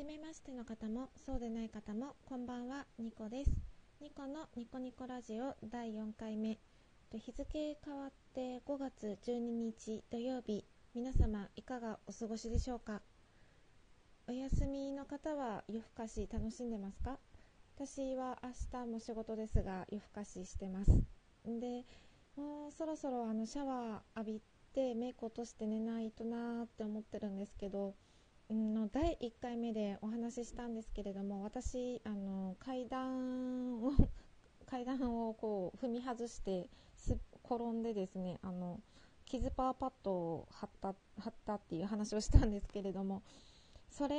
じめましての方もそうでない方もこんばんは、ニコです。ニコのニコニコラジオ第4回目、日付変わって5月12日土曜日、皆様いかがお過ごしでしょうか。お休みの方は夜更かし楽しんでますか？私は明日も仕事ですが夜更かししてます。で、もうそろそろシャワー浴びてメイク落として寝ないとなーって思ってるんですけど、第1回目でお話ししたんですけれども、私階段をこう踏み外して転んでですね、傷パワーパッドを貼ったっていう話をしたんですけれども、それ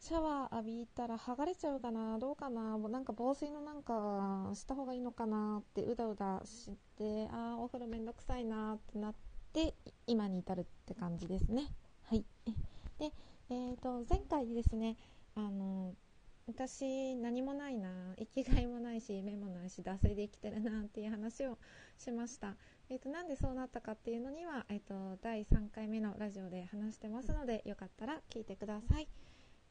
シャワー浴びたら剥がれちゃうかな、どうかな、なんか防水のなんかした方がいいのかなってうだうだして、あーお風呂めんどくさいなってなって今に至るって感じですね。はい。で、前回ですね、私何もないな、生きがいもないし夢もないし惰性で生きてるなっていう話をしました。なんでそうなったかっていうのには、第3回目のラジオで話してますので、よかったら聞いてください。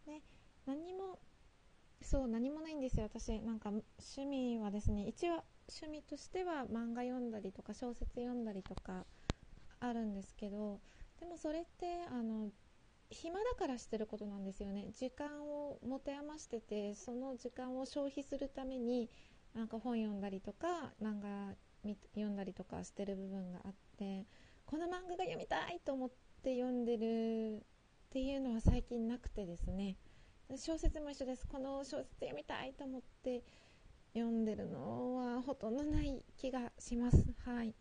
で、何もないんですよ。私なんか趣味はですね、一応趣味としては漫画読んだりとか小説読んだりとかあるんですけど、でもそれって暇だからしてることなんですよね。時間を持て余してて、その時間を消費するためになんか本読んだりとか漫画読んだりとかしてる部分があって、この漫画が読みたいと思って読んでるっていうのは最近なくてですね、小説も一緒です。この小説読みたいと思って読んでるのはほとんどない気がします。はい。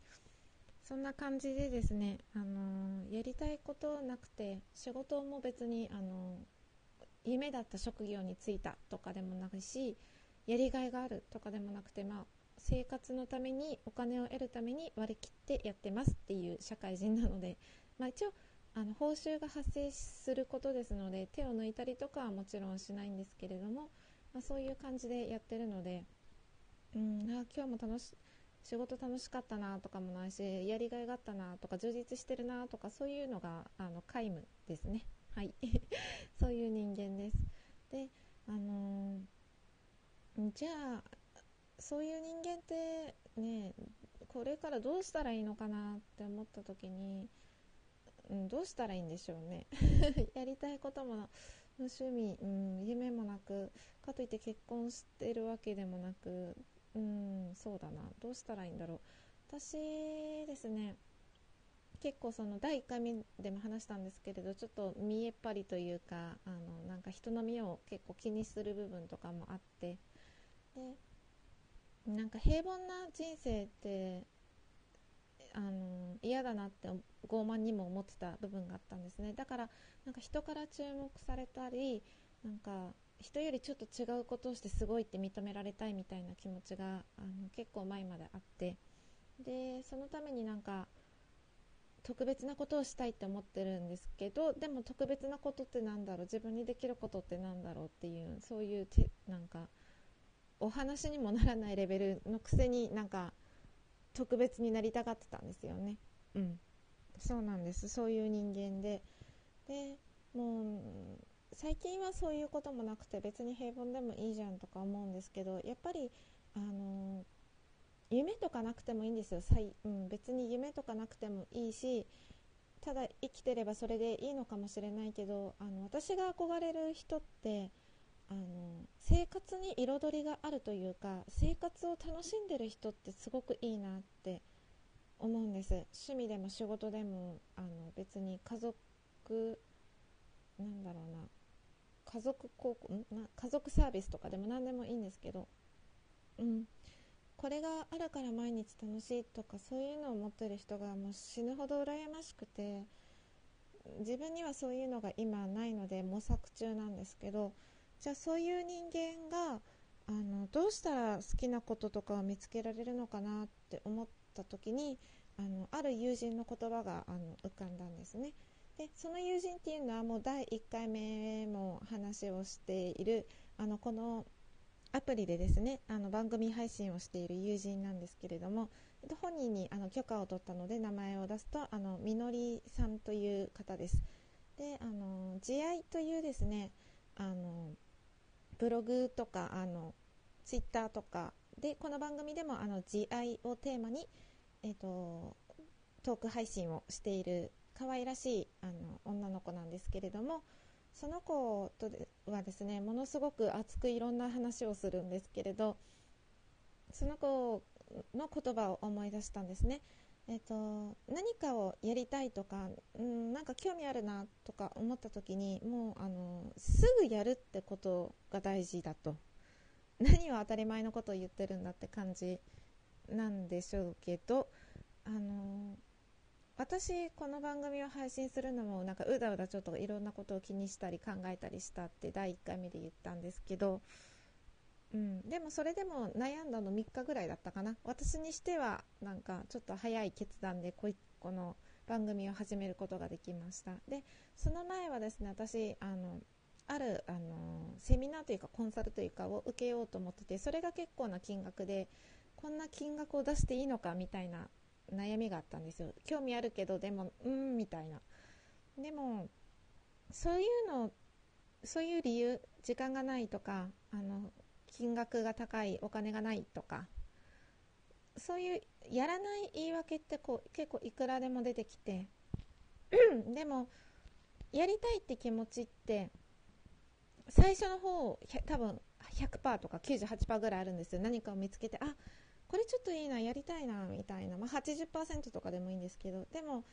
そんな感じでですね、やりたいことなくて、仕事も別に夢だった職業に就いたとかでもないし、やりがいがあるとかでもなくて、生活のためにお金を得るために割り切ってやってますっていう社会人なので、一応報酬が発生することですので、手を抜いたりとかはもちろんしないんですけれども、そういう感じでやってるので、今日も仕事楽しかったなとかもないし、やりがいがあったなとか充実してるなとか、そういうのが皆無ですね。はいそういう人間です。で、じゃあそういう人間ってね、これからどうしたらいいのかなって思った時に、どうしたらいいんでしょうねやりたいことも趣味、夢もなく、かといって結婚してるわけでもなく、そうだな、どうしたらいいんだろう。私ですね、結構第1回目でも話したんですけれど、ちょっと見えっぱりというか、なんか人の目を結構気にする部分とかもあって、でなんか平凡な人生って嫌だなって傲慢にも思ってた部分があったんですね。だからなんか人から注目されたり、なんか人よりちょっと違うことをしてすごいって認められたいみたいな気持ちが結構前まであって、でそのためになんか特別なことをしたいって思ってるんですけど、でも特別なことってなんだろう、自分にできることってなんだろうっていう、そういうなんかお話にもならないレベルのくせに、なんか特別になりたがってたんですよね。そうなんです。そういう人間で、もう最近はそういうこともなくて、別に平凡でもいいじゃんとか思うんですけど、やっぱり夢とかなくてもいいんですよ。別に夢とかなくてもいいし、ただ生きてればそれでいいのかもしれないけど、私が憧れる人って生活に彩りがあるというか、生活を楽しんでる人ってすごくいいなって思うんです。趣味でも仕事でも別に家族サービスとかでも何でもいいんですけど、これがあるから毎日楽しいとか、そういうのを持ってる人がもう死ぬほど羨ましくて、自分にはそういうのが今ないので模索中なんですけど、じゃあそういう人間がどうしたら好きなこととかを見つけられるのかなって思った時に、ある友人の言葉が浮かんだんですね。でその友人っていうのはもう第1回目も話をしているこのアプリでですね、番組配信をしている友人なんですけれども、本人に許可を取ったので名前を出すと、みのりさんという方です。で慈愛というですね、ブログとかツイッターとかでこの番組でも慈愛をテーマに、トーク配信をしている可愛らしい女の子なんですけれども、その子とはですね、ものすごく熱くいろんな話をするんですけれど、その子の言葉を思い出したんですね。何かをやりたいとか、なんか興味あるなとか思った時に、もうすぐやるってことが大事だと。何を当たり前のことを言ってるんだって感じなんでしょうけど、私この番組を配信するのもなんかうだうだちょっといろんなことを気にしたり考えたりしたって第1回目で言ったんですけど、でもそれでも悩んだの3日ぐらいだったかな。私にしてはなんかちょっと早い決断でこの番組を始めることができました。で、その前はですね、私あるセミナーというかコンサルというかを受けようと思ってて、それが結構な金額で、こんな金額を出していいのかみたいな悩みがあったんですよ。興味あるけどでもみたいな。でもそういう理由、時間がないとか金額が高い、お金がないとか、そういうやらない言い訳って結構いくらでも出てきてでもやりたいって気持ちって最初の方多分 100% とか 98% ぐらいあるんですよ。何かを見つけて、あ、これちょっといいな、やりたいなみたいな、80% とかでもいいんですけど、でも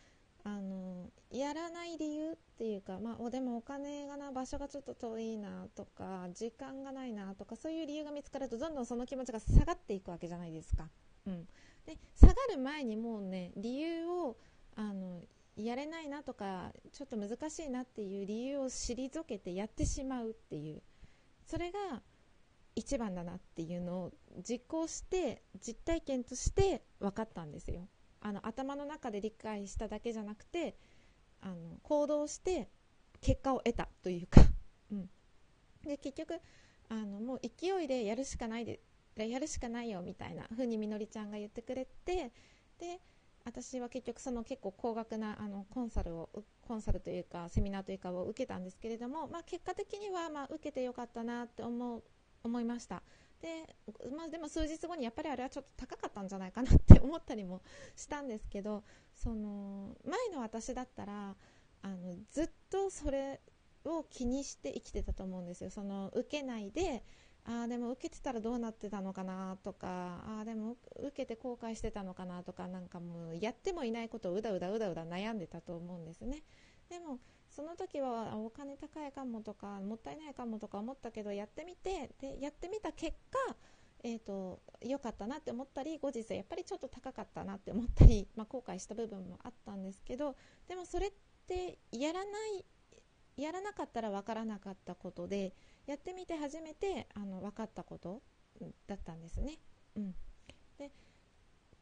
やらない理由っていうか、でもお金がな、場所がちょっと遠いなとか、時間がないなとか、そういう理由が見つかるとどんどんその気持ちが下がっていくわけじゃないですか。で、下がる前にもうね、理由をやれないなとかちょっと難しいなっていう理由を退けてやってしまうっていう、それが一番だなっていうのを実行して実体験として分かったんですよ。頭の中で理解しただけじゃなくて、行動して結果を得たというか、で結局もう勢いでやるしかないよみたいな風にみのりちゃんが言ってくれて、で私は結局その結構高額なコンサルというかセミナーというかを受けたんですけれども、結果的には受けてよかったなって思いました。でも数日後にやっぱりあれはちょっと高かったんじゃないかなって思ったりもしたんですけど、その前の私だったらずっとそれを気にして生きてたと思うんですよ。その受けないで、でも受けてたらどうなってたのかなとか、でも受けて後悔してたのかなとか、なんかもうやってもいないことをうだうだ悩んでたと思うんですね。でもその時はお金高いかもとか、もったいないかもとか思ったけど、やってみて、でやってみた結果、良かったなって思ったり、後日やっぱりちょっと高かったなって思ったり、後悔した部分もあったんですけど、でもそれってやらなかったら分からなかったことで、やってみて初めて分かったことだったんですね。で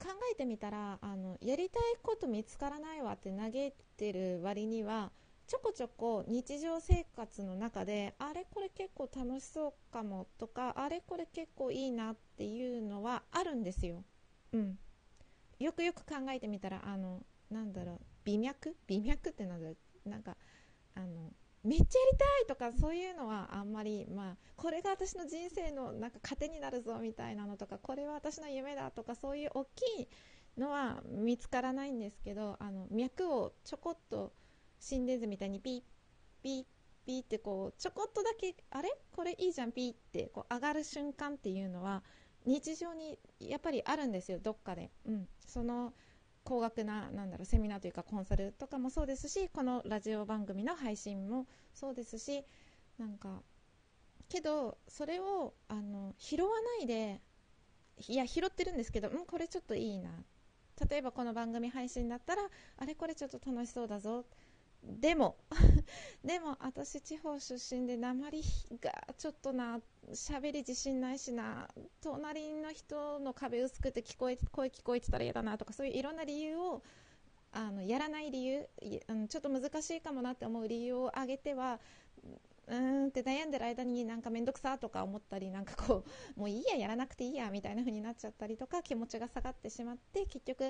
考えてみたら、やりたいこと見つからないわって嘆いてる割には、ちょこちょこ日常生活の中で、あれこれ結構楽しそうかもとか、あれこれ結構いいなっていうのはあるんですよ。よくよく考えてみたら、なんだろう、微脈ってなんだろう、なんかめっちゃやりたいとか、そういうのはあんまり、これが私の人生のなんか糧になるぞみたいなのとか、これは私の夢だとか、そういう大きいのは見つからないんですけど、脈をちょこっと死んでずみたいにピーピーピーってこうちょこっとだけ、あれこれいいじゃんピーってこう上がる瞬間っていうのは日常にやっぱりあるんですよ、どっかで。その高額な、なんだろう、セミナーというかコンサルとかもそうですし、このラジオ番組の配信もそうですし、なんかけどそれを拾わないで、いや拾ってるんですけど、これちょっといいな、例えばこの番組配信だったら、あれこれちょっと楽しそうだぞ、でも私地方出身で鉛がちょっとな、喋り自信ないしな、隣の人の壁薄くて声聞こえてたら嫌だなとか、そういういろんな理由をやらない理由、ちょっと難しいかもなって思う理由を挙げては、って悩んでる間になんかめんどくさとか思ったり、なんかこうもういいや、やらなくていいやみたいな風になっちゃったりとか、気持ちが下がってしまって、結局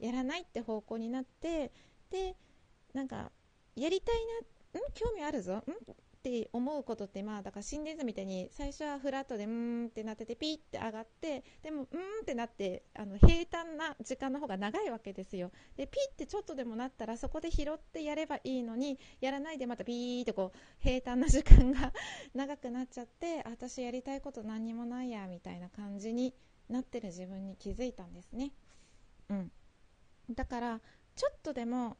やらないって方向になって、でなんかやりたいな、興味あるぞ、って思うことって、まあだからシンディーズみたいに最初はフラットでうーんってなっててピーって上がって、でもうーんってなって平坦な時間の方が長いわけですよ。でピーってちょっとでもなったらそこで拾ってやればいいのに、やらないでまたピーってこう平坦な時間が長くなっちゃって、私やりたいこと何にもないやみたいな感じになってる自分に気づいたんですね。だからちょっとでも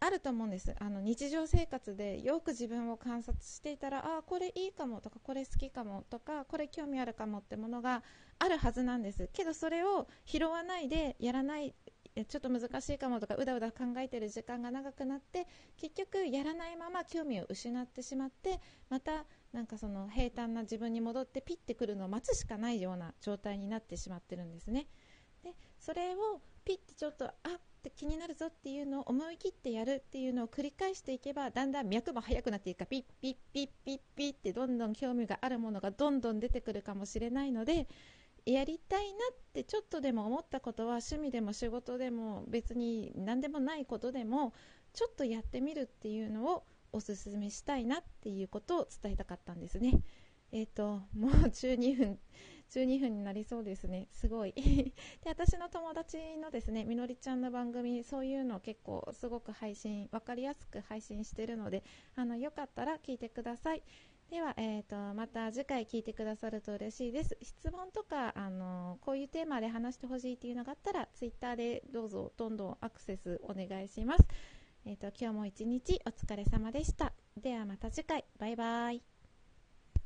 あると思うんです。日常生活でよく自分を観察していたら、ああこれいいかもとか、これ好きかもとか、これ興味あるかもってものがあるはずなんです。けどそれを拾わないでやらない、ちょっと難しいかもとかうだうだ考えてる時間が長くなって、結局やらないまま興味を失ってしまって、またなんかその平坦な自分に戻ってピッてくるのを待つしかないような状態になってしまってるんですね。でそれをピッてちょっとあって気になるぞっていうのを思い切ってやるっていうのを繰り返していけば、だんだん脈も速くなっていくから、ピッピッピッピッピッってどんどん興味があるものがどんどん出てくるかもしれないので、やりたいなってちょっとでも思ったことは、趣味でも仕事でも別に何でもないことでもちょっとやってみるっていうのをおすすめしたいなっていうことを伝えたかったんですね。もう12分になりそうですね。すごいで、私の友達のですね、みのりちゃんの番組、そういうのを結構すごく配信、分かりやすく配信してるので、よかったら聞いてください。では、また次回聞いてくださると嬉しいです。質問とか、こういうテーマで話してほしいっていうのがあったら、ツイッターでどうぞどんどんアクセスお願いします。今日も一日お疲れ様でした。ではまた次回。バイバイ。